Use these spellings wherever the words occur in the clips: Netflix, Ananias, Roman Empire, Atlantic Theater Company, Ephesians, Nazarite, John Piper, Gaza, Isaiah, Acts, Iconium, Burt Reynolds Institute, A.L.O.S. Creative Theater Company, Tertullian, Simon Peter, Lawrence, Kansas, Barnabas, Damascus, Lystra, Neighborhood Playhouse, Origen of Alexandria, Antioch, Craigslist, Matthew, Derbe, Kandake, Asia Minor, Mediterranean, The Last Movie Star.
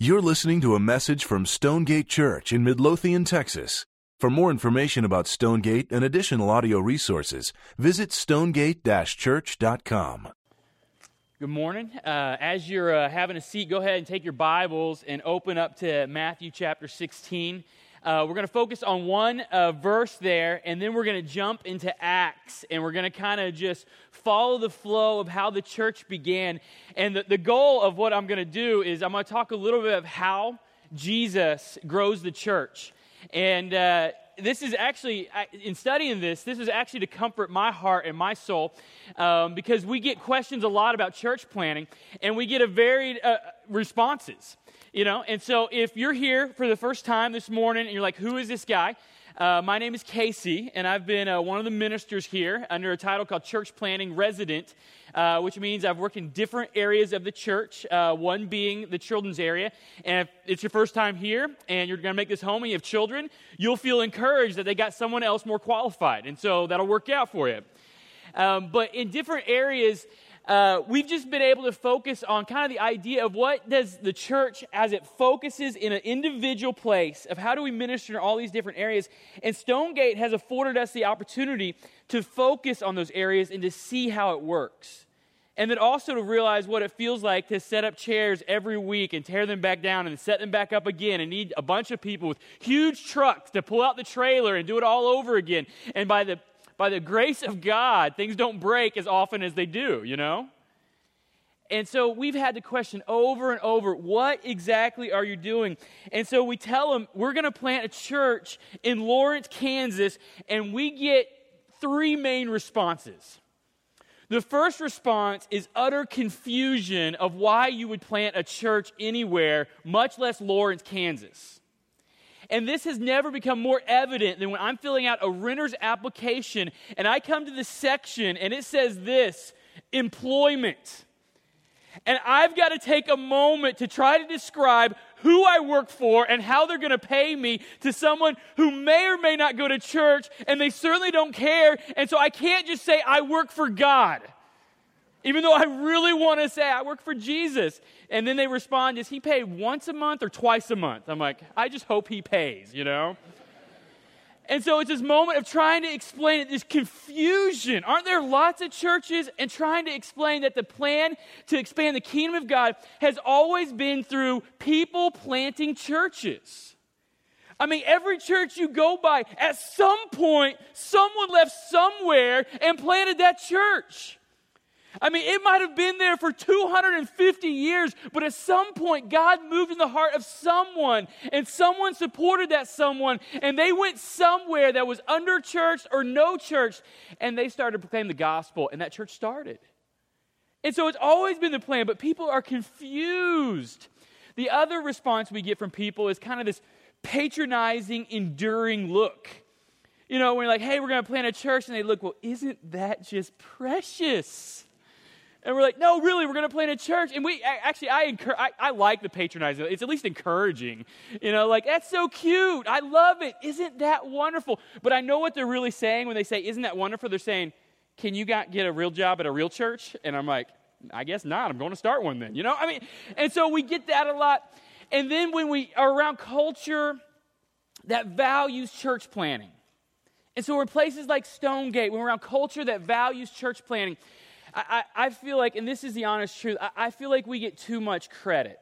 You're listening to a message from Stonegate Church in Midlothian, Texas. For more information about Stonegate and additional audio resources, visit stonegate-church.com. Good morning. As you're having a seat, go ahead and take your Bibles and open up to Matthew chapter 16. We're going to focus on one verse there, and then we're going to jump into Acts, and we're going to kind of just follow the flow of how the church began. And the goal of what I'm going to do is I'm going to talk a little bit of how Jesus grows the church. And this is actually, in studying this is actually to comfort my heart and my soul, because we get questions a lot about church planning, and we get a varied responses. You know, and so if you're here for the first time this morning and you're like, who is this guy? My name is Casey, and I've been one of the ministers here under a title called Church Planning Resident, which means I've worked in different areas of the church, one being the children's area. And if it's your first time here and you're going to make this home and you have children, you'll feel encouraged that they got someone else more qualified, and so that'll work out for you. But in different areas, we've just been able to focus on kind of the idea of what does the church, as it focuses in an individual place, of how do we minister in all these different areas. And Stonegate has afforded us the opportunity to focus on those areas and to see how it works. And then also to realize what it feels like to set up chairs every week and tear them back down and set them back up again and need a bunch of people with huge trucks to pull out the trailer and do it all over again. And by the grace of God, things don't break as often as they do, you know? And so we've had to question over and over, what exactly are you doing? And so we tell them, we're going to plant a church in Lawrence, Kansas, and we get three main responses. The first response is utter confusion of why you would plant a church anywhere, much less Lawrence, Kansas. And this has never become more evident than when I'm filling out a renter's application and I come to this section and it says this, employment. And I've got to take a moment to try to describe who I work for and how they're going to pay me to someone who may or may not go to church and they certainly don't care. And so I can't just say I work for God, even though I really want to say, I work for Jesus. And then they respond, is he paid once a month or twice a month? I'm like, I just hope he pays, you know? And so it's this moment of trying to explain it, this confusion. Aren't there lots of churches? And trying to explain that the plan to expand the kingdom of God has always been through people planting churches. I mean, every church you go by, at some point, someone left somewhere and planted that church. I mean, it might have been there for 250 years, but at some point, God moved in the heart of someone, and someone supported that someone, and they went somewhere that was under church or no church, and they started to proclaim the gospel, and that church started. And so it's always been the plan, but people are confused. The other response we get from people is kind of this patronizing, enduring look. You know, when you're like, hey, we're going to plant a church, and they look, well, isn't that just precious? And we're like, no, really, we're going to plant a church. And we actually, I like the patronizing. It's at least encouraging. You know, like, that's so cute. I love it. Isn't that wonderful? But I know what they're really saying when they say, isn't that wonderful? They're saying, can you get a real job at a real church? And I'm like, I guess not. I'm going to start one then. You know, I mean, and so we get that a lot. And then when we are around culture that values church planning. And so we're places like Stonegate, when we're around culture that values church planning, I feel like, and this is the honest truth, I feel like we get too much credit.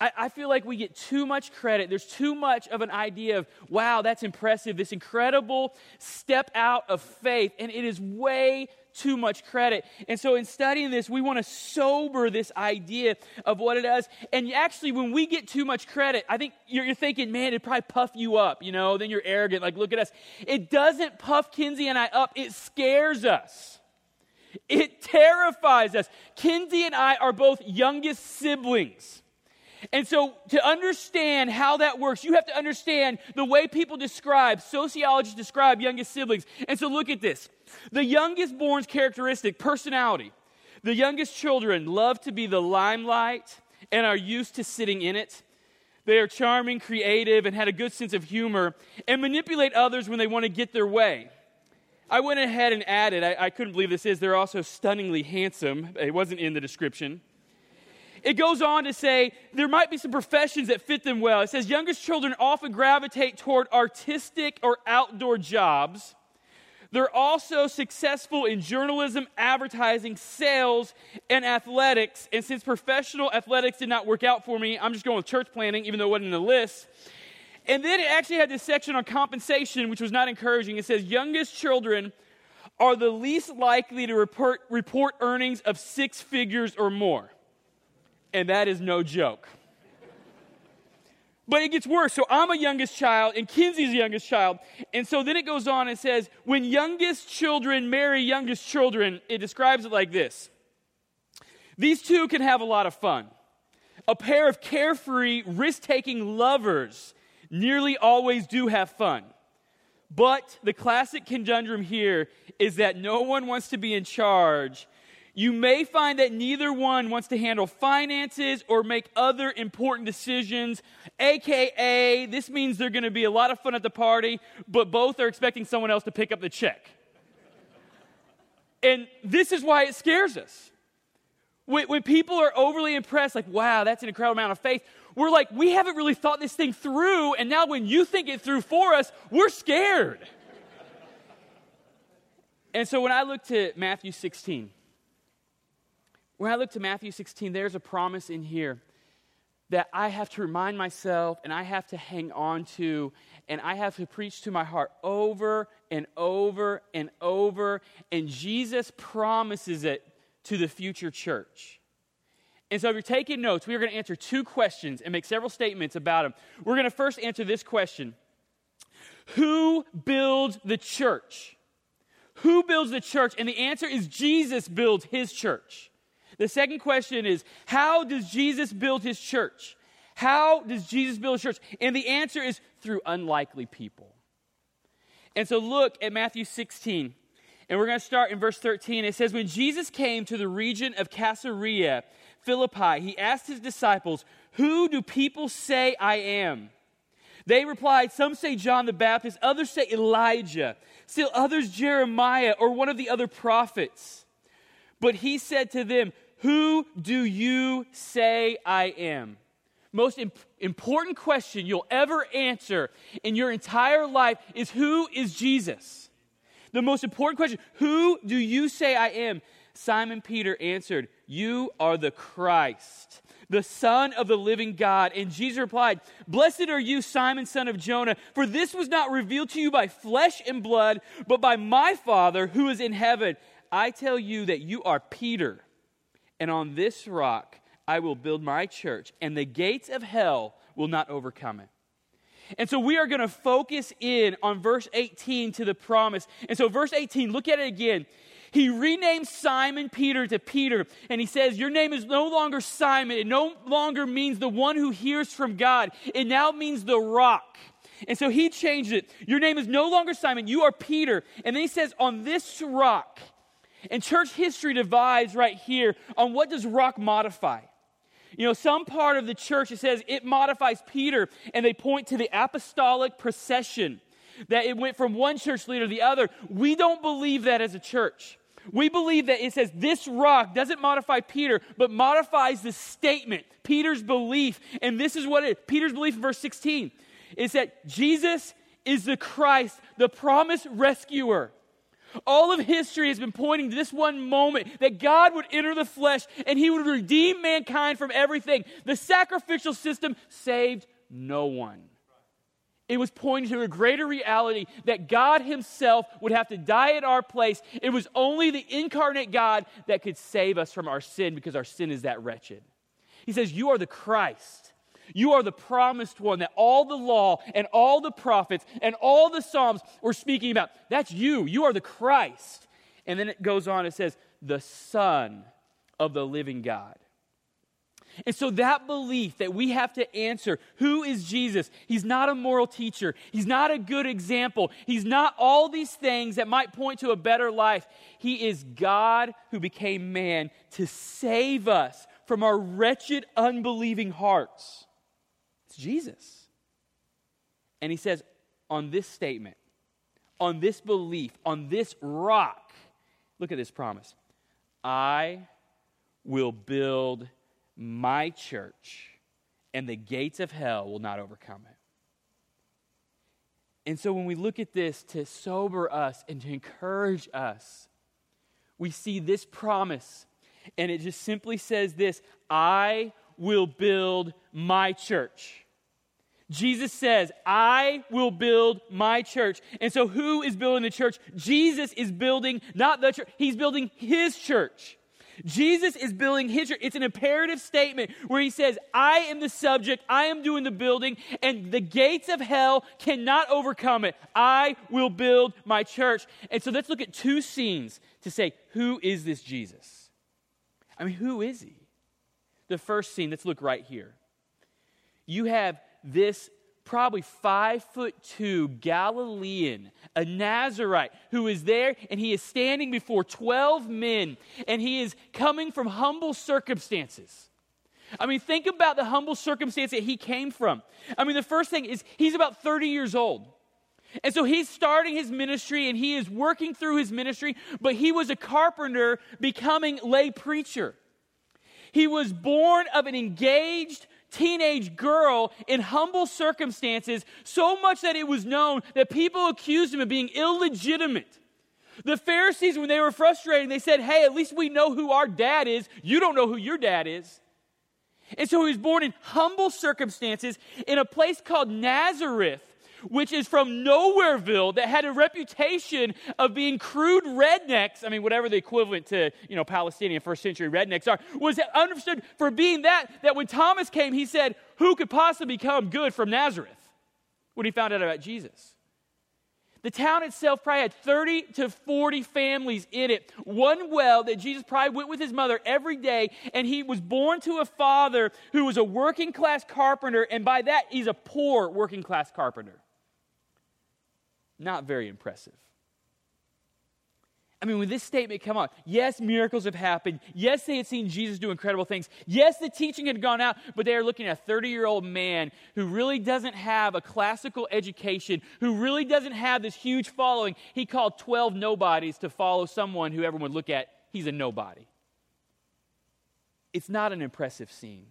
I feel like we get too much credit. There's too much of an idea of, wow, that's impressive, this incredible step out of faith, and it is way too much credit. And so in studying this, we want to sober this idea of what it does. And actually, when we get too much credit, I think you're thinking, man, it'd probably puff you up, you know, then you're arrogant, like, look at us. It doesn't puff Kinsey and I up, it scares us. It terrifies us. Kinsey and I are both youngest siblings. And so to understand how that works, you have to understand the way people describe, sociologists describe youngest siblings. And so look at this. The youngest born's characteristic, personality. The youngest children love to be the limelight and are used to sitting in it. They are charming, creative, and had a good sense of humor and manipulate others when they want to get their way. I went ahead and added, I couldn't believe this is, they're also stunningly handsome. It wasn't in the description. It goes on to say there might be some professions that fit them well. It says youngest children often gravitate toward artistic or outdoor jobs. They're also successful in journalism, advertising, sales, and athletics. And since professional athletics did not work out for me, I'm just going with church planning, even though it wasn't in the list. And then it actually had this section on compensation, which was not encouraging. It says youngest children are the least likely to report earnings of six figures or more. And that is no joke. But it gets worse. So I'm a youngest child, and Kinsey's the youngest child. And so then it goes on and says, when youngest children marry youngest children, it describes it like this. These two can have a lot of fun. A pair of carefree, risk-taking lovers nearly always do have fun. But the classic conundrum here is that no one wants to be in charge. You may find that neither one wants to handle finances or make other important decisions, a.k.a. this means they're going to be a lot of fun at the party, but both are expecting someone else to pick up the check. And this is why it scares us. When people are overly impressed, like, wow, that's an incredible amount of faith, we're like, we haven't really thought this thing through, and now when you think it through for us, we're scared. And so when I look to Matthew 16, there's a promise in here that I have to remind myself and I have to hang on to and I have to preach to my heart over and over and over. And Jesus promises it to the future church. And so if you're taking notes, we are going to answer two questions and make several statements about them. We're going to first answer this question. Who builds the church? Who builds the church? And the answer is Jesus builds his church. The second question is, how does Jesus build his church? How does Jesus build his church? And the answer is through unlikely people. And so look at Matthew 16, and we're going to start in verse 13. It says, when Jesus came to the region of Caesarea Philippi, he asked his disciples, who do people say I am? They replied, some say John the Baptist, others say Elijah, still others Jeremiah or one of the other prophets. But he said to them, who do you say I am? Most important question you'll ever answer in your entire life is, who is Jesus? The most important question, who do you say I am? Simon Peter answered, you are the Christ, the Son of the living God. And Jesus replied, blessed are you, Simon, son of Jonah, for this was not revealed to you by flesh and blood, but by my Father who is in heaven. I tell you that you are Peter, and on this rock I will build my church, and the gates of hell will not overcome it. And so we are going to focus in on verse 18 to the promise. And so verse 18, look at it again. He renames Simon Peter to Peter, and he says, your name is no longer Simon. It no longer means the one who hears from God. It now means the rock. And so he changed it. Your name is no longer Simon. You are Peter. And then he says, on this rock. And church history divides right here on what does rock modify. You know, some part of the church, it says it modifies Peter, and they point to the apostolic procession, that it went from one church leader to the other. We don't believe that as a church. We believe that it says this rock doesn't modify Peter, but modifies the statement, Peter's belief. And this is what it is. Peter's belief in verse 16 is that Jesus is the Christ, the promised rescuer. All of history has been pointing to this one moment that God would enter the flesh and he would redeem mankind from everything. The sacrificial system saved no one. It was pointing to a greater reality that God himself would have to die at our place. It was only the incarnate God that could save us from our sin because our sin is that wretched. He says, you are the Christ. You are the promised one that all the law and all the prophets and all the Psalms were speaking about. That's you. You are the Christ. And then it goes on. It says, the Son of the living God. And so that belief that we have to answer, who is Jesus? He's not a moral teacher. He's not a good example. He's not all these things that might point to a better life. He is God who became man to save us from our wretched, unbelieving hearts. Jesus. And he says, on this statement, on this belief, on this rock, look at this promise, I will build my church, and the gates of hell will not overcome it. And so when we look at this to sober us and to encourage us, we see this promise, and it just simply says this: I will build my church. Jesus says, I will build my church. And so who is building the church? Jesus is building, not the church. He's building his church. Jesus is building his church. It's an imperative statement where he says, I am the subject, I am doing the building, and the gates of hell cannot overcome it. I will build my church. And so let's look at two scenes to say, who is this Jesus? I mean, who is he? The first scene, let's look right here. You have this probably 5'2" Galilean, a Nazarite, who is there, and he is standing before 12 men, and he is coming from humble circumstances. I mean, think about the humble circumstance that he came from. I mean, the first thing is he's about 30 years old. And so he's starting his ministry, and he is working through his ministry, but he was a carpenter becoming lay preacher. He was born of an engaged teenage girl in humble circumstances, so much that it was known that people accused him of being illegitimate. The Pharisees, when they were frustrated, they said, hey, at least we know who our dad is. You don't know who your dad is. And so he was born in humble circumstances in a place called Nazareth, which is from Nowhereville, that had a reputation of being crude rednecks. I mean, whatever the equivalent to, Palestinian first century rednecks are, was understood for being that when Thomas came, he said, who could possibly come good from Nazareth? When he found out about Jesus. The town itself probably had 30 to 40 families in it. One well that Jesus probably went with his mother every day, and he was born to a father who was a working class carpenter, and by that, he's a poor working class carpenter. Not very impressive. I mean, when this statement come out, yes, miracles have happened. Yes, they had seen Jesus do incredible things. Yes, the teaching had gone out, but they are looking at a 30-year-old man who really doesn't have a classical education, who really doesn't have this huge following. He called 12 nobodies to follow someone who everyone would look at, he's a nobody. It's not an impressive scene.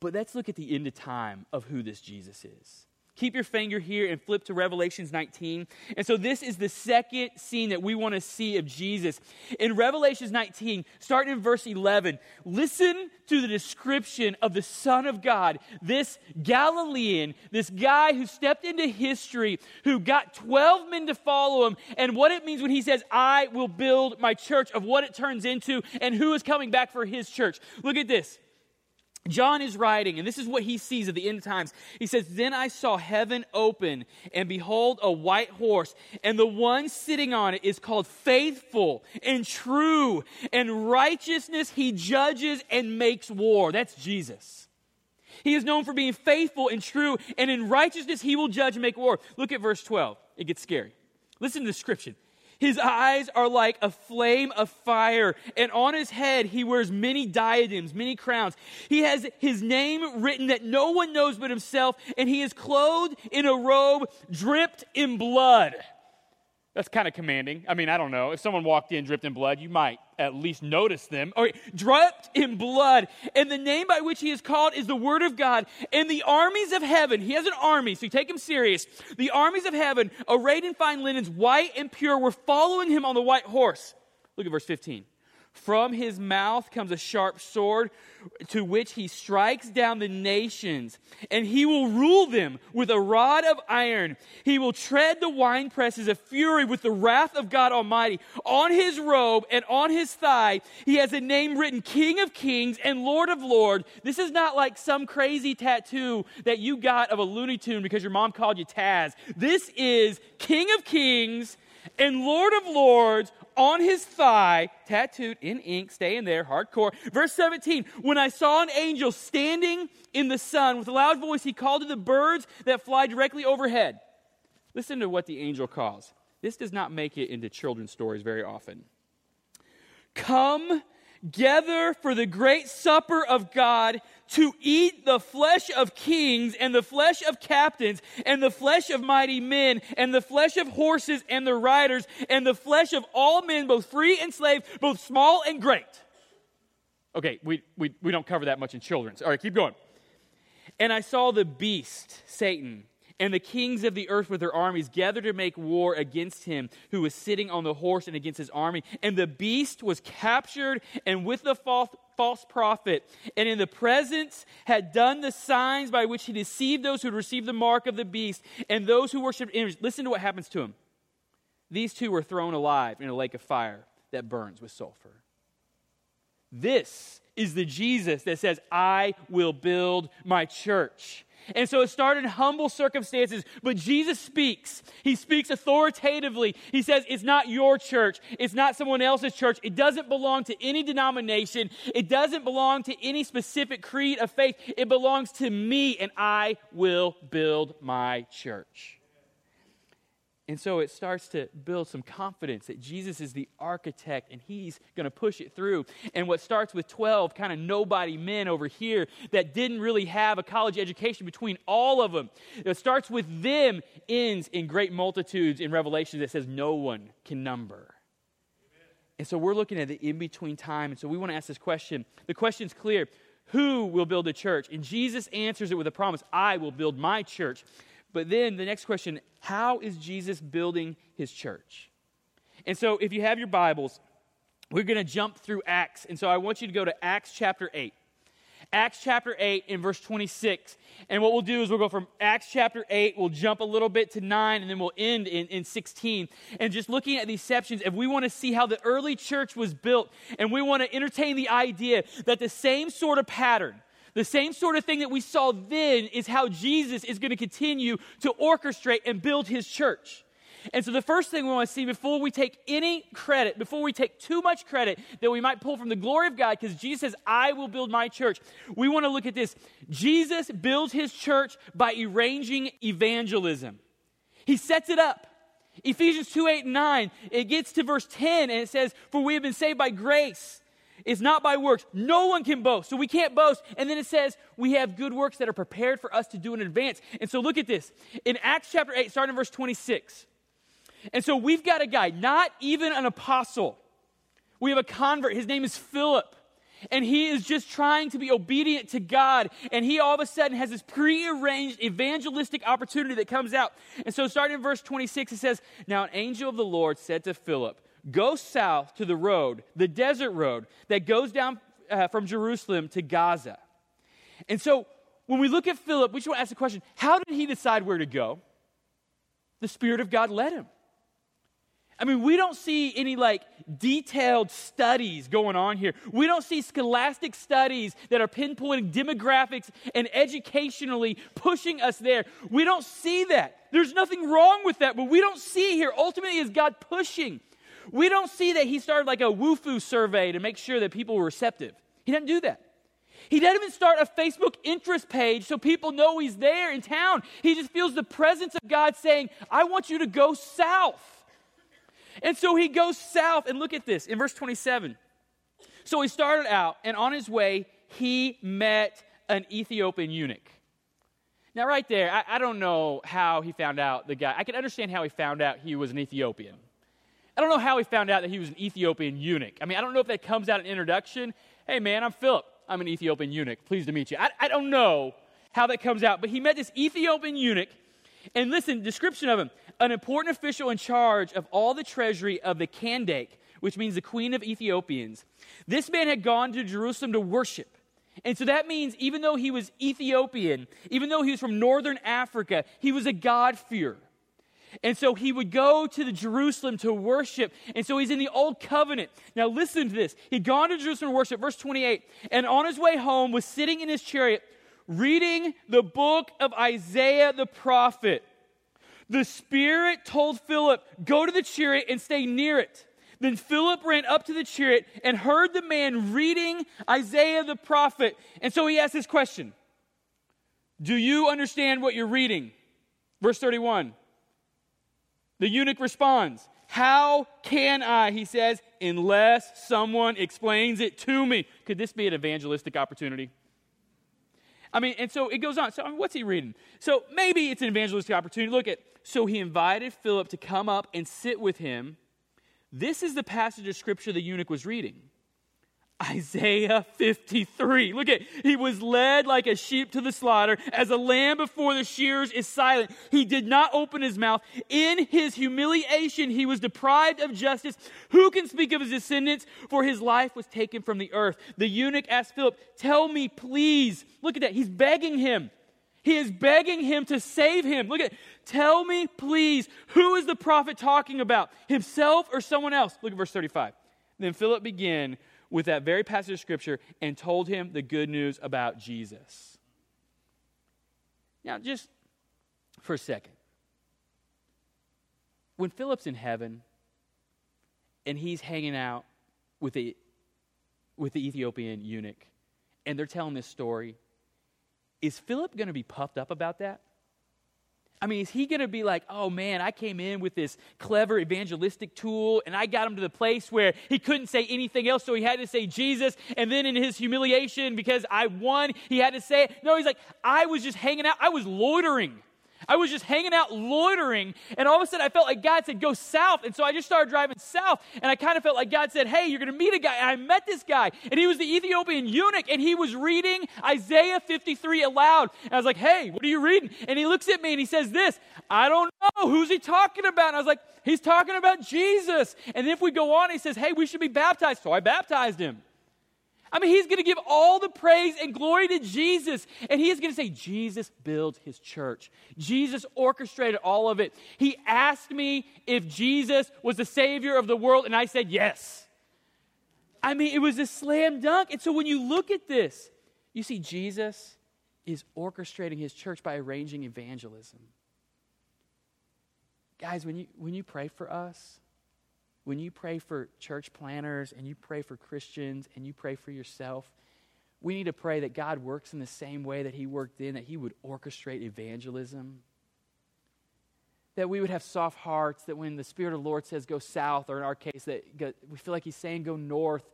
But let's look at the end of time of who this Jesus is. Keep your finger here and flip to Revelations 19. And so this is the second scene that we want to see of Jesus. In Revelations 19, starting in verse 11, listen to the description of the Son of God, this Galilean, this guy who stepped into history, who got 12 men to follow him, and what it means when he says, I will build my church, of what it turns into, and who is coming back for his church. Look at this. John is writing, and this is what he sees at the end times. He says, then I saw heaven open, and behold, a white horse, and the one sitting on it is called Faithful and True, and righteousness he judges and makes war. That's Jesus. He is known for being faithful and true, and in righteousness he will judge and make war. Look at verse 12. It gets scary. Listen to the description. His eyes are like a flame of fire, and on his head he wears many diadems, many crowns. He has his name written that no one knows but himself, and he is clothed in a robe dripped in blood. That's kind of commanding. I mean, I don't know. If someone walked in dripped in blood, you might at least notice them. All right, dripped in blood. And the name by which he is called is the Word of God. And the armies of heaven, he has an army, so you take him serious. The armies of heaven, arrayed in fine linens, white and pure, were following him on the white horse. Look at verse 15. From his mouth comes a sharp sword to which he strikes down the nations, and he will rule them with a rod of iron. He will tread the winepresses of fury with the wrath of God Almighty. On his robe and on his thigh, he has a name written, King of Kings and Lord of Lords. This is not like some crazy tattoo that you got of a Looney Tune because your mom called you Taz. This is King of Kings and Lord of Lords, on his thigh, tattooed in ink, staying there, hardcore. Verse 17, when I saw an angel standing in the sun, with a loud voice, he called to the birds that fly directly overhead. Listen to what the angel calls. This does not make it into children's stories very often. Come, gather for the great supper of God, to eat the flesh of kings and the flesh of captains and the flesh of mighty men and the flesh of horses and the riders and the flesh of all men, both free and slave, both small and great. Okay, we don't cover that much in children's. All right, keep going. And I saw the beast, Satan, and the kings of the earth with their armies gathered to make war against him who was sitting on the horse and against his army. And the beast was captured, and with the false prophet, and in the presence had done the signs by which he deceived those who had received the mark of the beast and those who worshiped images. Listen to what happens to him. These two were thrown alive in a lake of fire that burns with sulfur. This is the Jesus that says, I will build my church. And so it started in humble circumstances, but Jesus speaks. He speaks authoritatively. He says, it's not your church. It's not someone else's church. It doesn't belong to any denomination. It doesn't belong to any specific creed of faith. It belongs to me, and I will build my church. And so it starts to build some confidence that Jesus is the architect and he's going to push it through. And what starts with 12 kind of nobody men over here that didn't really have a college education between all of them. It starts with them, ends in great multitudes in Revelation that says no one can number. Amen. And so we're looking at the in-between time. And so we want to ask this question. The question's clear. Who will build the church? And Jesus answers it with a promise. I will build my church. But then the next question, how is Jesus building his church? And so if you have your Bibles, we're going to jump through Acts. And so I want you to go to Acts chapter 8. Acts chapter 8 in verse 26. And what we'll do is we'll go from Acts chapter 8, we'll jump a little bit to 9, and then we'll end in 16. And just looking at these sections, if we want to see how the early church was built, and we want to entertain the idea that the same sort of pattern, the same sort of thing that we saw then is how Jesus is going to continue to orchestrate and build his church. And so the first thing we want to see before we take any credit, before we take too much credit that we might pull from the glory of God, because Jesus says, I will build my church. We want to look at this. Jesus builds his church by arranging evangelism. He sets it up. Ephesians 2, 8, and 9, it gets to verse 10 and it says, for we have been saved by grace. It's not by works. No one can boast. So we can't boast. And then it says we have good works that are prepared for us to do in advance. And so look at this. In Acts chapter 8, starting in verse 26. And so we've got a guy, not even an apostle. We have a convert. His name is Philip. And he is just trying to be obedient to God. And he all of a sudden has this prearranged evangelistic opportunity that comes out. And so starting in verse 26, it says, now an angel of the Lord said to Philip, go south to the road, the desert road, that goes down from Jerusalem to Gaza. And so when we look at Philip, we just want to ask the question, how did he decide where to go? The Spirit of God led him. I mean, we don't see any detailed studies going on here. We don't see scholastic studies that are pinpointing demographics and educationally pushing us there. We don't see that. There's nothing wrong with that, but we don't see here. Ultimately, is God pushing? We don't see that he started a WooFoo survey to make sure that people were receptive. He doesn't do that. He doesn't even start a Facebook interest page so people know he's there in town. He just feels the presence of God saying, I want you to go south. And so he goes south, and look at this in verse 27. So he started out, and on his way, he met an Ethiopian eunuch. Now right there, I don't know how he found out the guy. I can understand how he found out he was an Ethiopian. I don't know how he found out that he was an Ethiopian eunuch. I mean, I don't know if that comes out in introduction. Hey, man, I'm Philip. I'm an Ethiopian eunuch. Pleased to meet you. I don't know how that comes out, but he met this Ethiopian eunuch. And listen, description of him. An important official in charge of all the treasury of the Kandake, which means the queen of Ethiopians. This man had gone to Jerusalem to worship. And so that means even though he was Ethiopian, even though he was from northern Africa, he was a God-fearer. And so he would go to the Jerusalem to worship. And so he's in the Old Covenant. Now listen to this. He'd gone to Jerusalem to worship, verse 28. And on his way home was sitting in his chariot reading the book of Isaiah the prophet. The Spirit told Philip, go to the chariot and stay near it. Then Philip ran up to the chariot and heard the man reading Isaiah the prophet. And so he asked this question. Do you understand what you're reading? Verse 31. The eunuch responds, how can I, he says, unless someone explains it to me. Could this be an evangelistic opportunity? I mean, and so it goes on. So what's he reading? So maybe it's an evangelistic opportunity. Look at, so he invited Philip to come up and sit with him. This is the passage of Scripture the eunuch was reading. Isaiah 53. Look at, he was led like a sheep to the slaughter, as a lamb before the shearers is silent. He did not open his mouth. In his humiliation, he was deprived of justice. Who can speak of his descendants? For his life was taken from the earth. The eunuch asked Philip, tell me, please. Look at that. He's begging him. He is begging him to save him. Look at it. Tell me, please, who is the prophet talking about? Himself or someone else? Look at verse 35. Then Philip began with that very passage of Scripture and told him the good news about Jesus. Now, just for a second. When Philip's in heaven and he's hanging out with the Ethiopian eunuch and they're telling this story, is Philip going to be puffed up about that? I mean, is he going to be like, oh man, I came in with this clever evangelistic tool and I got him to the place where he couldn't say anything else, so he had to say Jesus, and then in his humiliation, because I won, he had to say it. No, he's like, I was just hanging out. I was loitering. I was just hanging out loitering, and all of a sudden I felt like God said, go south. And so I just started driving south, and I kind of felt like God said, hey, you're going to meet a guy. And I met this guy, and he was the Ethiopian eunuch, and he was reading Isaiah 53 aloud. And I was like, hey, what are you reading? And he looks at me, and he says this, I don't know. Who's he talking about? And I was like, he's talking about Jesus. And if we go on, he says, hey, we should be baptized. So I baptized him. I mean, he's going to give all the praise and glory to Jesus. And he is going to say, Jesus built his church. Jesus orchestrated all of it. He asked me if Jesus was the Savior of the world, and I said yes. I mean, it was a slam dunk. And so when you look at this, you see Jesus is orchestrating his church by arranging evangelism. Guys, when you pray for us, when you pray for church planners and you pray for Christians and you pray for yourself, we need to pray that God works in the same way that he worked in, that he would orchestrate evangelism. That we would have soft hearts, that when the Spirit of the Lord says go south, or in our case, that we feel like he's saying go north,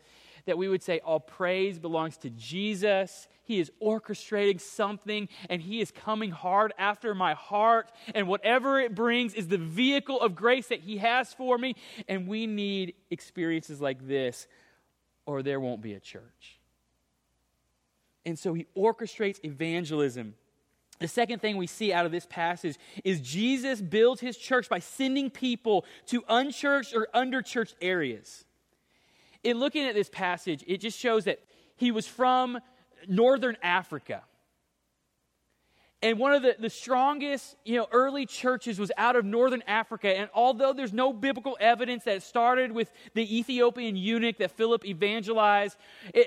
that we would say all praise belongs to Jesus. He is orchestrating something, and he is coming hard after my heart, and whatever it brings is the vehicle of grace that he has for me. And we need experiences like this, or there won't be a church. And so he orchestrates evangelism. The second thing we see out of this passage is Jesus builds his church by sending people to unchurched or underchurched areas. In looking at this passage, it just shows that he was from northern Africa. And one of the strongest, early churches was out of northern Africa. And although there's no biblical evidence that it started with the Ethiopian eunuch that Philip evangelized,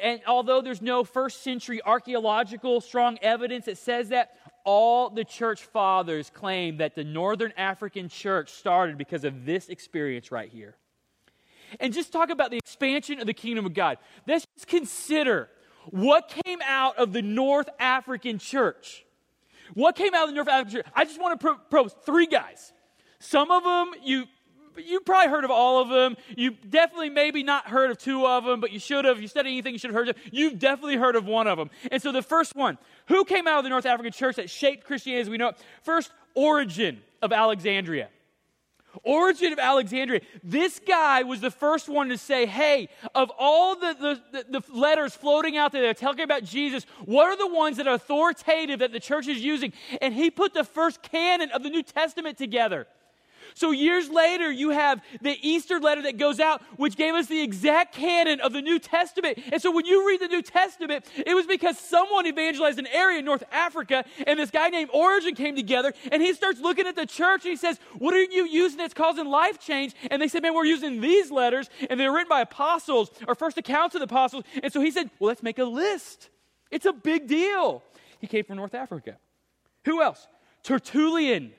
and although there's no first century archaeological strong evidence that says that, all the church fathers claim that the northern African church started because of this experience right here. And just talk about the expansion of the kingdom of God. Let's just consider what came out of the North African church. What came out of the North African church? I just want to propose three guys. Some of them, you probably heard of all of them. You definitely maybe not heard of two of them, but you should have. You studied anything, you should have heard of them. You've definitely heard of one of them. And so the first one, who came out of the North African church that shaped Christianity as we know it? First, Origen of Alexandria. Origen of Alexandria. This guy was the first one to say, hey, of all the letters floating out there that are talking about Jesus, what are the ones that are authoritative that the church is using? And he put the first canon of the New Testament together. So years later, you have the Easter letter that goes out, which gave us the exact canon of the New Testament. And so when you read the New Testament, it was because someone evangelized an area in North Africa, and this guy named Origen came together, and he starts looking at the church, and he says, what are you using that's causing life change? And they said, man, we're using these letters, and they were written by apostles, or first accounts of the apostles. And so he said, well, let's make a list. It's a big deal. He came from North Africa. Who else? Tertullian.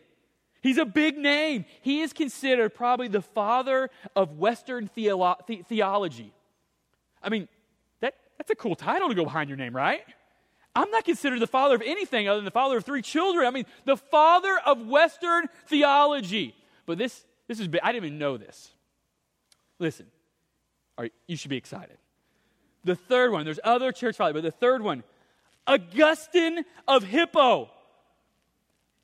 He's a big name. He is considered probably the father of Western theology. I mean, that's a cool title to go behind your name, right? I'm not considered the father of anything other than the father of three children. I mean, the father of Western theology. But this is big. I didn't even know this. Listen, you should be excited. The third one, there's other church fathers, but the third one, Augustine of Hippo.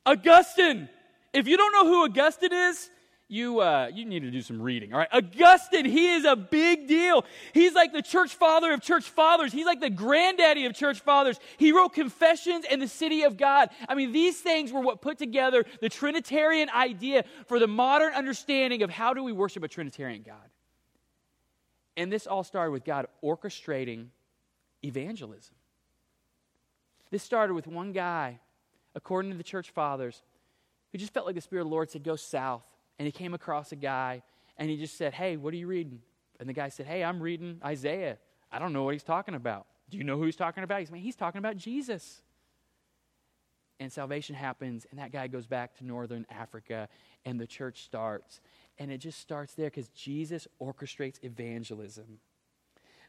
Augustine. If you don't know who Augustine is, you need to do some reading, all right? Augustine, he is a big deal. He's like the church father of church fathers. He's like the granddaddy of church fathers. He wrote Confessions and the City of God. I mean, these things were what put together the Trinitarian idea for the modern understanding of how do we worship a Trinitarian God. And this all started with God orchestrating evangelism. This started with one guy, according to the church fathers, who just felt like the Spirit of the Lord said, go south. And he came across a guy, and he just said, hey, what are you reading? And the guy said, hey, I'm reading Isaiah. I don't know what he's talking about. Do you know who he's talking about? He said, man, he's talking about Jesus. And salvation happens, and that guy goes back to northern Africa, and the church starts. And it just starts there because Jesus orchestrates evangelism.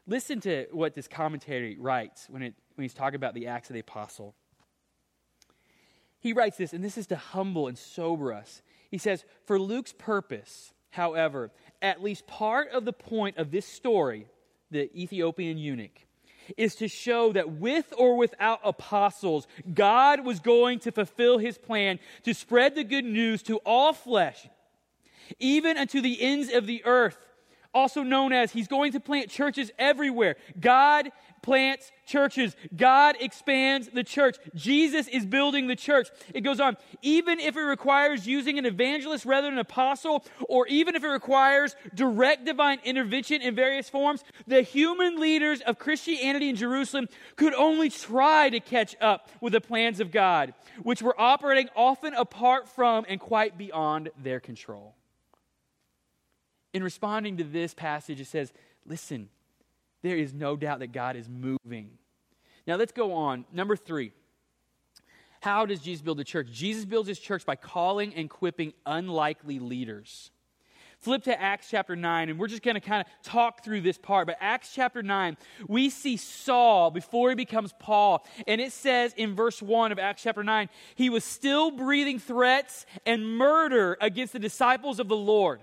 Listen to what this commentary writes when he's talking about the Acts of the Apostle. He writes this, and this is to humble and sober us. He says, for Luke's purpose, however, at least part of the point of this story, the Ethiopian eunuch, is to show that with or without apostles, God was going to fulfill his plan to spread the good news to all flesh, even unto the ends of the earth, also known as he's going to plant churches everywhere. God plants churches. God expands the church. Jesus is building the church. It goes on, even if it requires using an evangelist rather than an apostle, or even if it requires direct divine intervention in various forms, the human leaders of Christianity in Jerusalem could only try to catch up with the plans of God, which were operating often apart from and quite beyond their control. In responding to this passage, it says, listen, there is no doubt that God is moving. Now let's go on. Number three, how does Jesus build the church? Jesus builds his church by calling and equipping unlikely leaders. Flip to Acts chapter 9, and we're just going to kind of talk through this part. But Acts chapter 9, we see Saul before he becomes Paul. And it says in verse 1 of Acts chapter 9, he was still breathing threats and murder against the disciples of the Lord.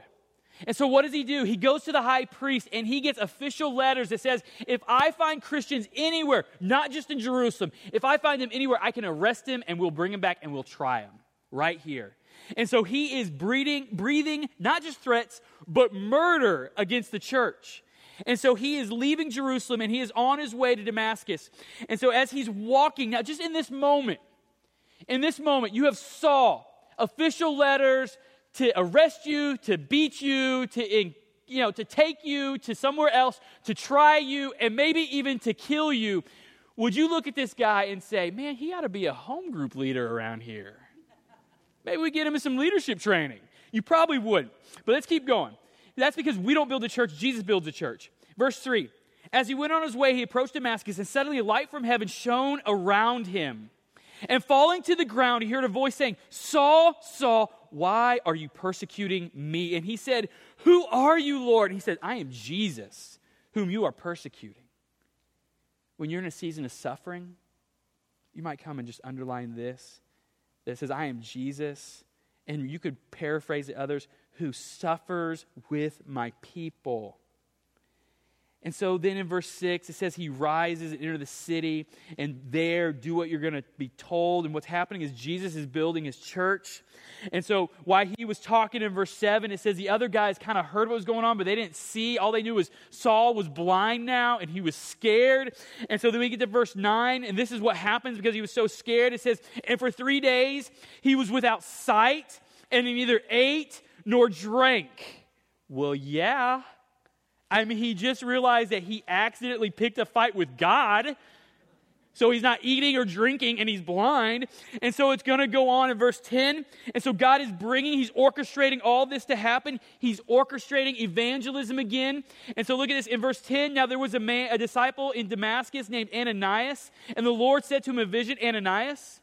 And so what does he do? He goes to the high priest and he gets official letters that says, if I find Christians anywhere, not just in Jerusalem, if I find them anywhere, I can arrest them and we'll bring them back and we'll try them right here. And so he is breathing not just threats, but murder against the church. And so he is leaving Jerusalem and he is on his way to Damascus. And so as he's walking, now just in this moment, you have Saul, official letters, to arrest you, to beat you, to take you to somewhere else, to try you, and maybe even to kill you. Would you look at this guy and say, man, he ought to be a home group leader around here? Maybe we get him some leadership training. You probably wouldn't. But let's keep going. That's because we don't build a church. Jesus builds a church. Verse 3, as he went on his way, he approached Damascus, and suddenly a light from heaven shone around him. And falling to the ground, he heard a voice saying, Saul, Saul, why are you persecuting me? And he said, who are you, Lord? And he said, I am Jesus, whom you are persecuting. When you're in a season of suffering, you might come and just underline this. That says, I am Jesus. And you could paraphrase the others, who suffers with my people. And so then in verse 6, it says he rises and enters the city, and there do what you're going to be told. And what's happening is Jesus is building his church. And so while he was talking in verse 7, it says the other guys kind of heard what was going on, but they didn't see. All they knew was Saul was blind now, and he was scared. And so then we get to verse 9, and this is what happens because he was so scared. It says, and for 3 days he was without sight, and he neither ate nor drank. Well, yeah. I mean, he just realized that he accidentally picked a fight with God. So he's not eating or drinking, and he's blind. And so it's going to go on in verse 10. And so God is he's orchestrating all this to happen. He's orchestrating evangelism again. And so look at this in verse 10. Now there was a disciple in Damascus named Ananias, and the Lord said to him in a vision, Ananias,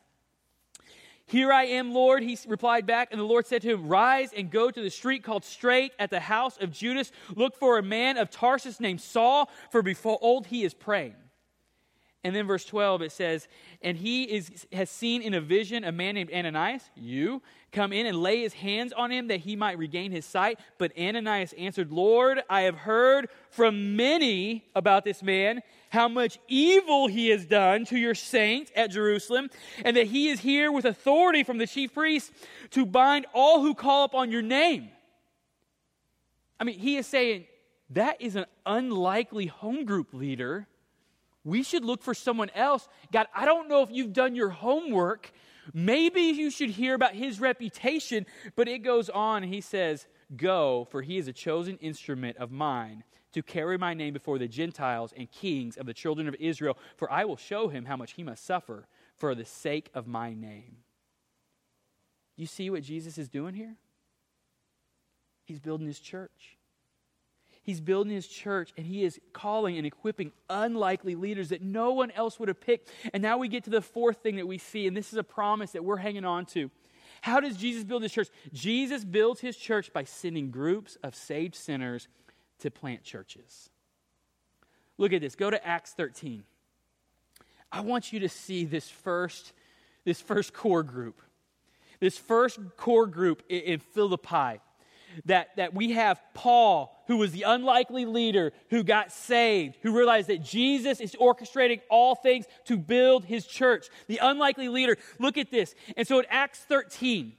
here I am, Lord, he replied back. And the Lord said to him, rise and go to the street called Straight at the house of Judas. Look for a man of Tarsus named Saul, for behold, he is praying. And then verse 12, it says, and has seen in a vision a man named Ananias, you, come in and lay his hands on him that he might regain his sight. But Ananias answered, Lord, I have heard from many about this man, how much evil he has done to your saints at Jerusalem, and that he is here with authority from the chief priests to bind all who call upon your name. I mean, he is saying, that is an unlikely home group leader. We should look for someone else. God, I don't know if you've done your homework. Maybe you should hear about his reputation. But it goes on, and he says, go, for he is a chosen instrument of mine to carry my name before the Gentiles and kings of the children of Israel, for I will show him how much he must suffer for the sake of my name. You see what Jesus is doing here? He's building his church. He's building his church, and he is calling and equipping unlikely leaders that no one else would have picked. And now we get to the fourth thing that we see, and this is a promise that we're hanging on to. How does Jesus build his church? Jesus builds his church by sending groups of saved sinners to plant churches. Look at this. Go to Acts 13. I want you to see this first core group. This first core group in Philippi. That we have Paul, who was the unlikely leader, who got saved, who realized that Jesus is orchestrating all things to build his church. The unlikely leader. Look at this. And so in Acts 13,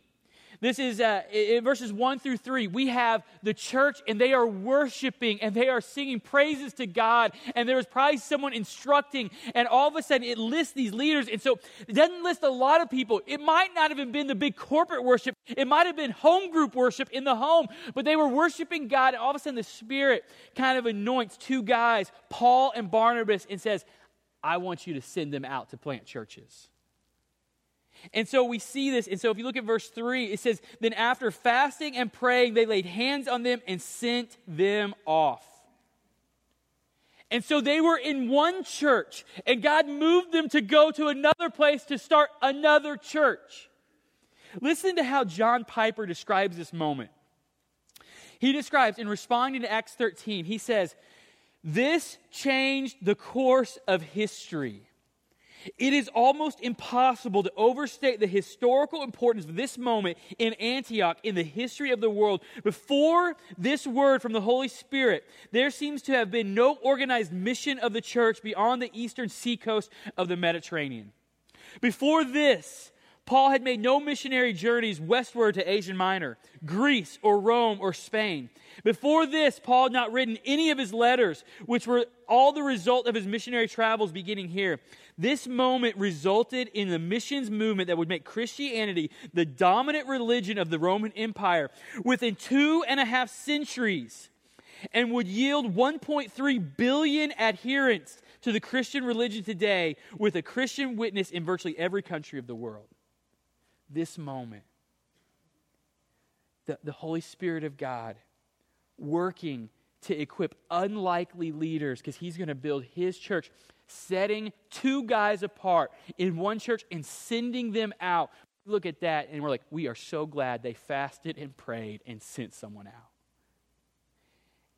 this is in verses 1 through 3, we have the church, and they are worshiping, and they are singing praises to God, and there was probably someone instructing, and all of a sudden it lists these leaders. And so it doesn't list a lot of people. It might not have been the big corporate worship. It might have been home group worship in the home, but they were worshiping God, and all of a sudden the Spirit kind of anoints two guys, Paul and Barnabas, and says, I want you to send them out to plant churches. And so we see this. And so if you look at verse 3, it says, then after fasting and praying, they laid hands on them and sent them off. And so they were in one church, and God moved them to go to another place to start another church. Listen to how John Piper describes this moment. He describes, in responding to Acts 13, he says, this changed the course of history. It is almost impossible to overstate the historical importance of this moment in Antioch in the history of the world. Before this word from the Holy Spirit, there seems to have been no organized mission of the church beyond the eastern seacoast of the Mediterranean. Before this, Paul had made no missionary journeys westward to Asia Minor, Greece or Rome or Spain. Before this, Paul had not written any of his letters, which were all the result of his missionary travels beginning here. This moment resulted in the missions movement that would make Christianity the dominant religion of the Roman Empire within 2.5 centuries and would yield 1.3 billion adherents to the Christian religion today, with a Christian witness in virtually every country of the world. This moment, the Holy Spirit of God working to equip unlikely leaders, because he's going to build his church, setting two guys apart in one church and sending them out. Look at that, and we're like, we are so glad they fasted and prayed and sent someone out.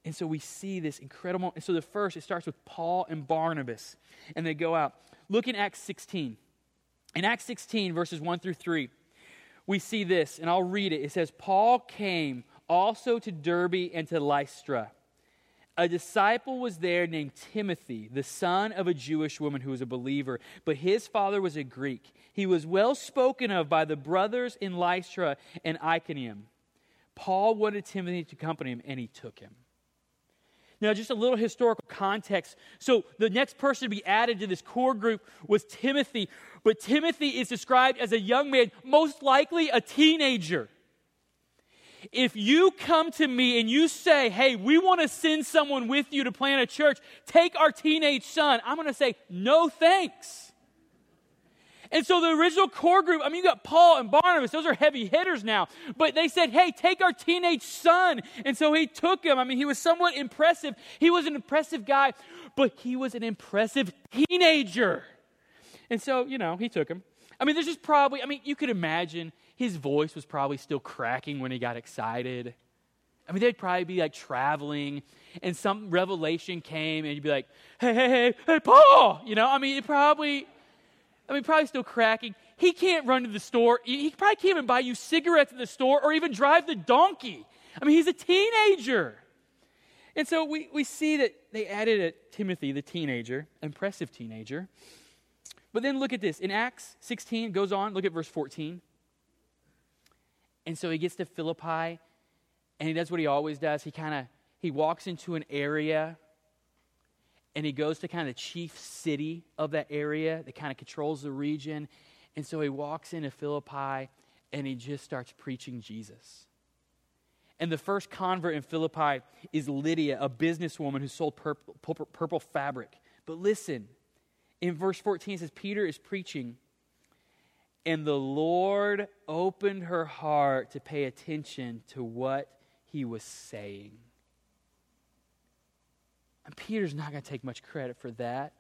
And so we see this incredible, and so the first, it starts with Paul and Barnabas, and they go out. Look in Acts 16. In Acts 16, verses 1 through 3, we see this, and I'll read it. It says, Paul came also to Derbe and to Lystra. A disciple was there named Timothy, the son of a Jewish woman who was a believer, but his father was a Greek. He was well spoken of by the brothers in Lystra and Iconium. Paul wanted Timothy to accompany him, and he took him. Now, just a little historical context. So the next person to be added to this core group was Timothy. But Timothy is described as a young man, most likely a teenager. If you come to me and you say, hey, we want to send someone with you to plant a church, take our teenage son, I'm going to say, no thanks. And so the original core group, I mean, you got Paul and Barnabas. Those are heavy hitters now. But they said, hey, take our teenage son. And so he took him. I mean, he was somewhat impressive. He was an impressive guy, but he was an impressive teenager. And so, you know, he took him. I mean, there's just probably, I mean, you could imagine his voice was probably still cracking when he got excited. I mean, they'd probably be like traveling, and some revelation came, and you'd be like, hey, Paul. You know, I mean, it probably... probably still cracking. He can't run to the store. He probably can't even buy you cigarettes at the store or even drive the donkey. I mean, he's a teenager. And so we see that they added Timothy, the teenager, impressive teenager. But then look at this. In Acts 16, goes on, look at verse 14. And so he gets to Philippi, and he does what he always does. He kind of he walks into an area and he goes to kind of the chief city of that area that kind of controls the region. And so he walks into Philippi and he just starts preaching Jesus. And the first convert in Philippi is Lydia, a businesswoman who sold purple fabric. But listen, in verse 14 it says, Peter is preaching, and the Lord opened her heart to pay attention to what he was saying. And Peter's not going to take much credit for that.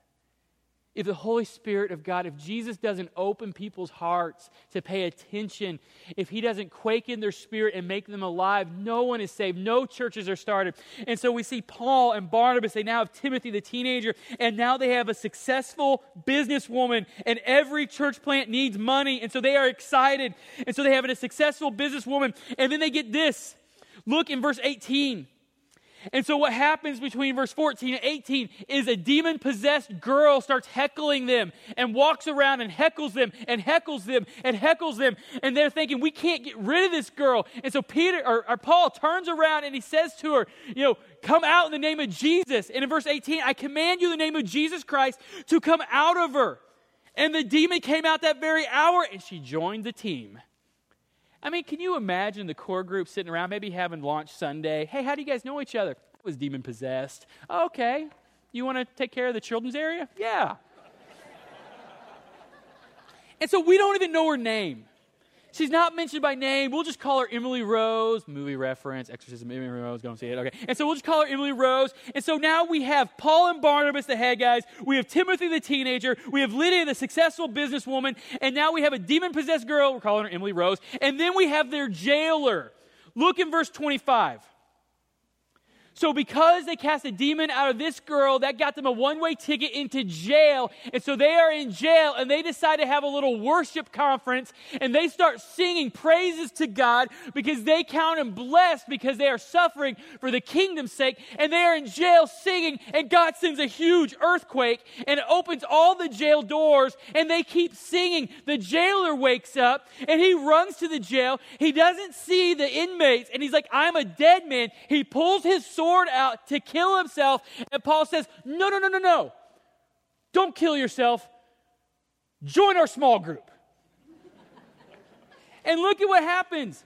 If the Holy Spirit of God, if Jesus doesn't open people's hearts to pay attention, if he doesn't quake in their spirit and make them alive, no one is saved. No churches are started. And so we see Paul and Barnabas, they now have Timothy the teenager, and now they have a successful businesswoman, and every church plant needs money, and so they are excited. And so they have a successful businesswoman, and then they get this. Look in verse 18. And so what happens between verse 14 and 18 is a demon-possessed girl starts heckling them and walks around and heckles them and heckles them and heckles them. And they're thinking, we can't get rid of this girl. And so Paul turns around and he says to her, come out in the name of Jesus. And in verse 18, I command you in the name of Jesus Christ to come out of her. And the demon came out that very hour and she joined the team. I mean, can you imagine the core group sitting around, maybe having lunch Sunday? Hey, how do you guys know each other? I was demon-possessed. Okay. You want to take care of the children's area? Yeah. And so we don't even know her name. She's not mentioned by name. We'll just call her Emily Rose. Movie reference, exorcism, Emily Rose, go and see it. Okay. And so we'll just call her Emily Rose. And so now we have Paul and Barnabas, the head guys. We have Timothy, the teenager. We have Lydia, the successful businesswoman. And now we have a demon-possessed girl. We're calling her Emily Rose. And then we have their jailer. Look in verse 25. So because they cast a demon out of this girl, that got them a one-way ticket into jail. And so they are in jail, and they decide to have a little worship conference, and they start singing praises to God because they count them blessed because they are suffering for the kingdom's sake. And they are in jail singing, and God sends a huge earthquake, and it opens all the jail doors, and they keep singing. The jailer wakes up, and he runs to the jail. He doesn't see the inmates, and he's like, I'm a dead man. He pulls his sword out to kill himself, and Paul says, no, don't kill yourself, join our small group. And look at what happens.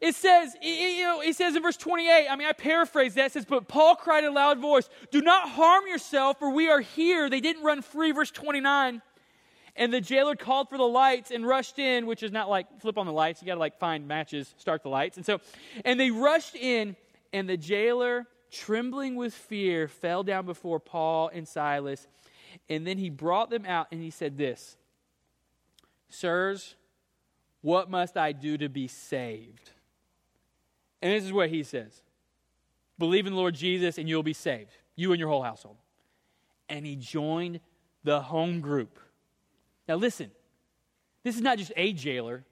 It says in verse 28, I paraphrase that, it says, but Paul cried in a loud voice, do not harm yourself, for we are here. They didn't run free. Verse 29, and the jailer called for the lights and rushed in, which is not like flip on the lights, you gotta like find matches, start the lights. And they rushed in. And the jailer, trembling with fear, fell down before Paul and Silas. And then he brought them out and he said this, Sirs, what must I do to be saved? And this is what he says. Believe in the Lord Jesus and you'll be saved, you and your whole household. And he joined the home group. Now listen, this is not just a jailer.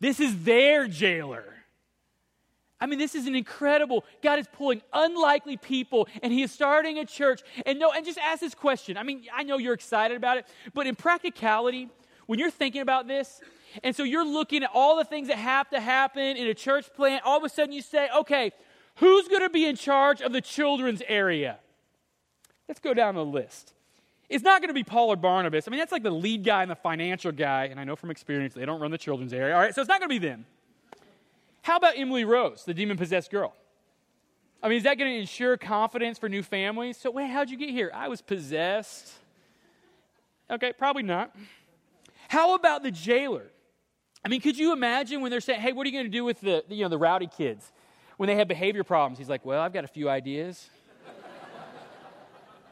This is their jailer. This is an incredible, God is pulling unlikely people, and he is starting a church. And just ask this question. I know you're excited about it, but in practicality, when you're thinking about this, and so you're looking at all the things that have to happen in a church plant, all of a sudden you say, okay, who's going to be in charge of the children's area? Let's go down the list. It's not going to be Paul or Barnabas. That's like the lead guy and the financial guy, and I know from experience they don't run the children's area. All right, so it's not going to be them. How about Emily Rose, the demon-possessed girl? Is that going to ensure confidence for new families? So, wait, how'd you get here? I was possessed. Okay, probably not. How about the jailer? Could you imagine when they're saying, hey, what are you going to do with the rowdy kids when they have behavior problems? He's like, well, I've got a few ideas.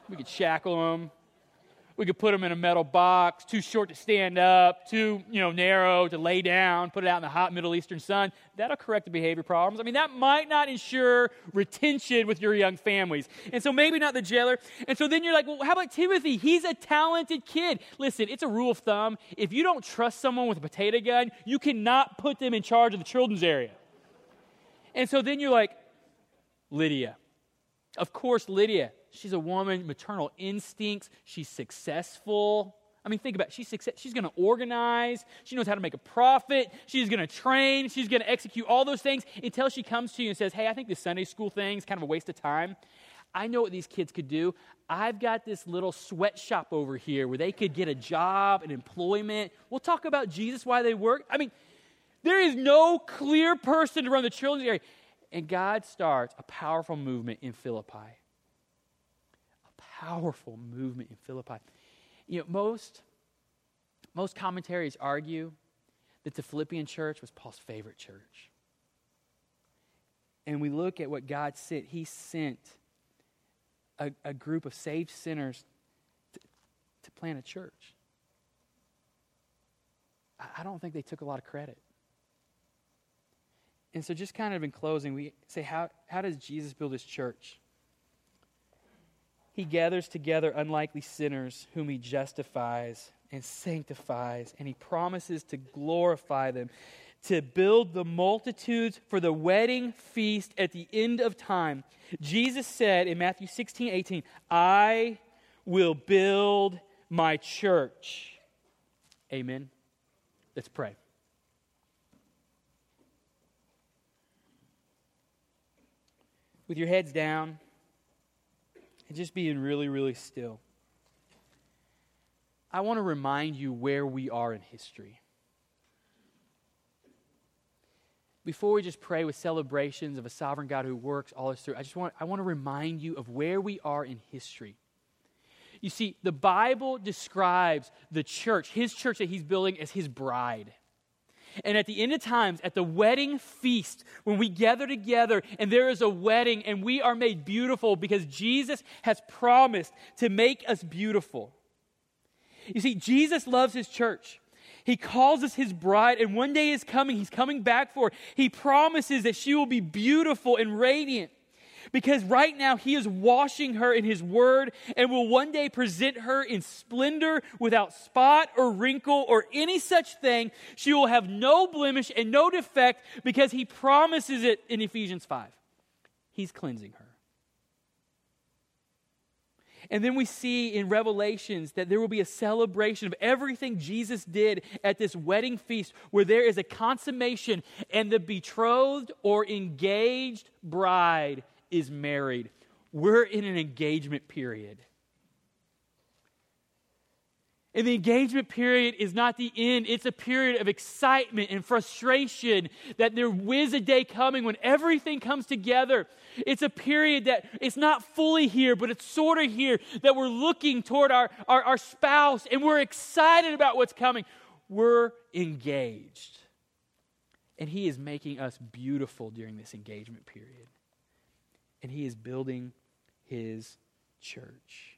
We could shackle them. We could put them in a metal box, too short to stand up, too narrow to lay down, put it out in the hot Middle Eastern sun. That'll correct the behavior problems. That might not ensure retention with your young families. And so maybe not the jailer. And so then you're like, well, how about Timothy? He's a talented kid. Listen, it's a rule of thumb. If you don't trust someone with a potato gun, you cannot put them in charge of the children's area. And so then you're like, Lydia. Of course, Lydia. She's a woman, maternal instincts. She's successful. I mean, think about it. She's going to organize. She knows how to make a profit. She's going to train. She's going to execute all those things until she comes to you and says, hey, I think this Sunday school thing is kind of a waste of time. I know what these kids could do. I've got this little sweatshop over here where they could get a job and employment. We'll talk about Jesus, why they work. I mean, there is no clear person to run the children's area. And God starts a powerful movement in Philippi. A powerful movement in Philippi. You know, most commentaries argue that the Philippian church was Paul's favorite church. And we look at what God sent. He sent a group of saved sinners to plant a church. I don't think they took a lot of credit. And so just kind of in closing, we say, how does Jesus build his church? He gathers together unlikely sinners whom he justifies and sanctifies, and he promises to glorify them, to build the multitudes for the wedding feast at the end of time. Jesus said in Matthew 16:18, I will build my church. Amen. Let's pray. With your heads down and just being really, really still, I want to remind you where we are in history. Before we just pray with celebrations of a sovereign God who works all this through, I want to remind you of where we are in history. You see, the Bible describes the church, his church that he's building, as his bride. And at the end of times, at the wedding feast, when we gather together and there is a wedding and we are made beautiful because Jesus has promised to make us beautiful. You see, Jesus loves his church. He calls us his bride, and one day is coming. He's coming back for her. He promises that she will be beautiful and radiant because right now he is washing her in his word and will one day present her in splendor without spot or wrinkle or any such thing. She will have no blemish and no defect because he promises it in Ephesians 5. He's cleansing her. And then we see in Revelations that there will be a celebration of everything Jesus did at this wedding feast where there is a consummation and the betrothed or engaged bride is married. We're in an engagement period. And the engagement period is not the end. It's a period of excitement and frustration that there is a day coming when everything comes together. It's a period that it's not fully here, but it's sort of here, that we're looking toward our spouse and we're excited about what's coming. We're engaged. And he is making us beautiful during this engagement period. And he is building his church.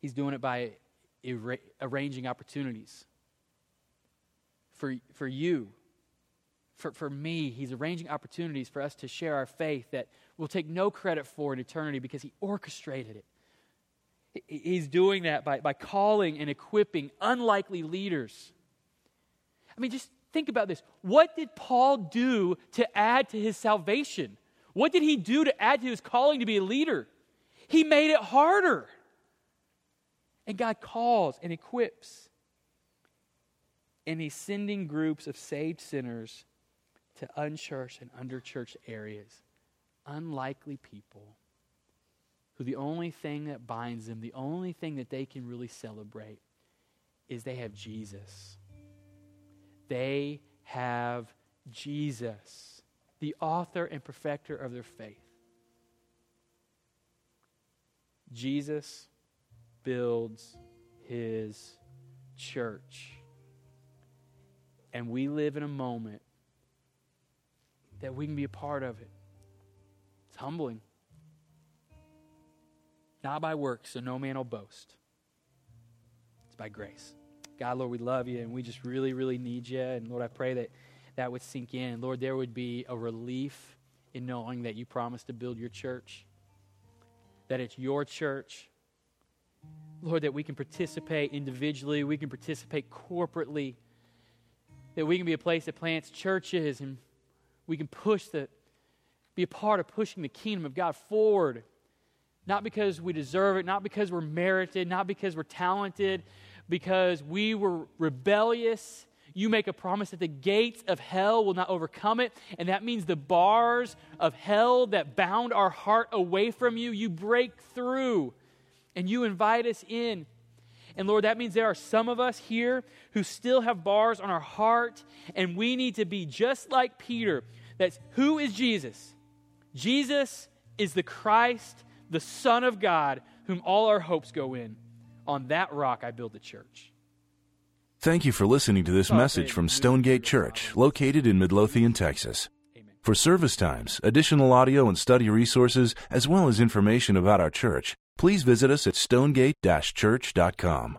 He's doing it by arranging opportunities. For you, for me, he's arranging opportunities for us to share our faith that we'll take no credit for in eternity because he orchestrated it. He's doing that by calling and equipping unlikely leaders. I mean, just think about this. What did Paul do to add to his salvation? What did he do to add to his calling to be a leader? He made it harder. And God calls and equips. And he's sending groups of saved sinners to unchurched and underchurched areas. Unlikely people who the only thing that binds them, the only thing that they can really celebrate is they have Jesus. They have Jesus, the author and perfecter of their faith. Jesus builds his church. And we live in a moment that we can be a part of it. It's humbling. Not by works, so no man will boast. It's by grace. God, Lord, we love you, and we just really, really need you. And Lord, I pray that that would sink in. Lord, there would be a relief in knowing that you promised to build your church, that it's your church. Lord, that we can participate individually, we can participate corporately, that we can be a place that plants churches and we can be a part of pushing the kingdom of God forward. Not because we deserve it, not because we're merited, not because we're talented, because we were rebellious. You make a promise that the gates of hell will not overcome it, and that means the bars of hell that bound our heart away from you, you break through and you invite us in. And Lord, that means there are some of us here who still have bars on our heart, and we need to be just like Peter. That's who is Jesus? Jesus is the Christ, the Son of God, whom all our hopes go in. On that rock I build the church. Thank you for listening to this message from Stonegate Church, located in Midlothian, Texas. For service times, additional audio and study resources, as well as information about our church, please visit us at stonegate-church.com.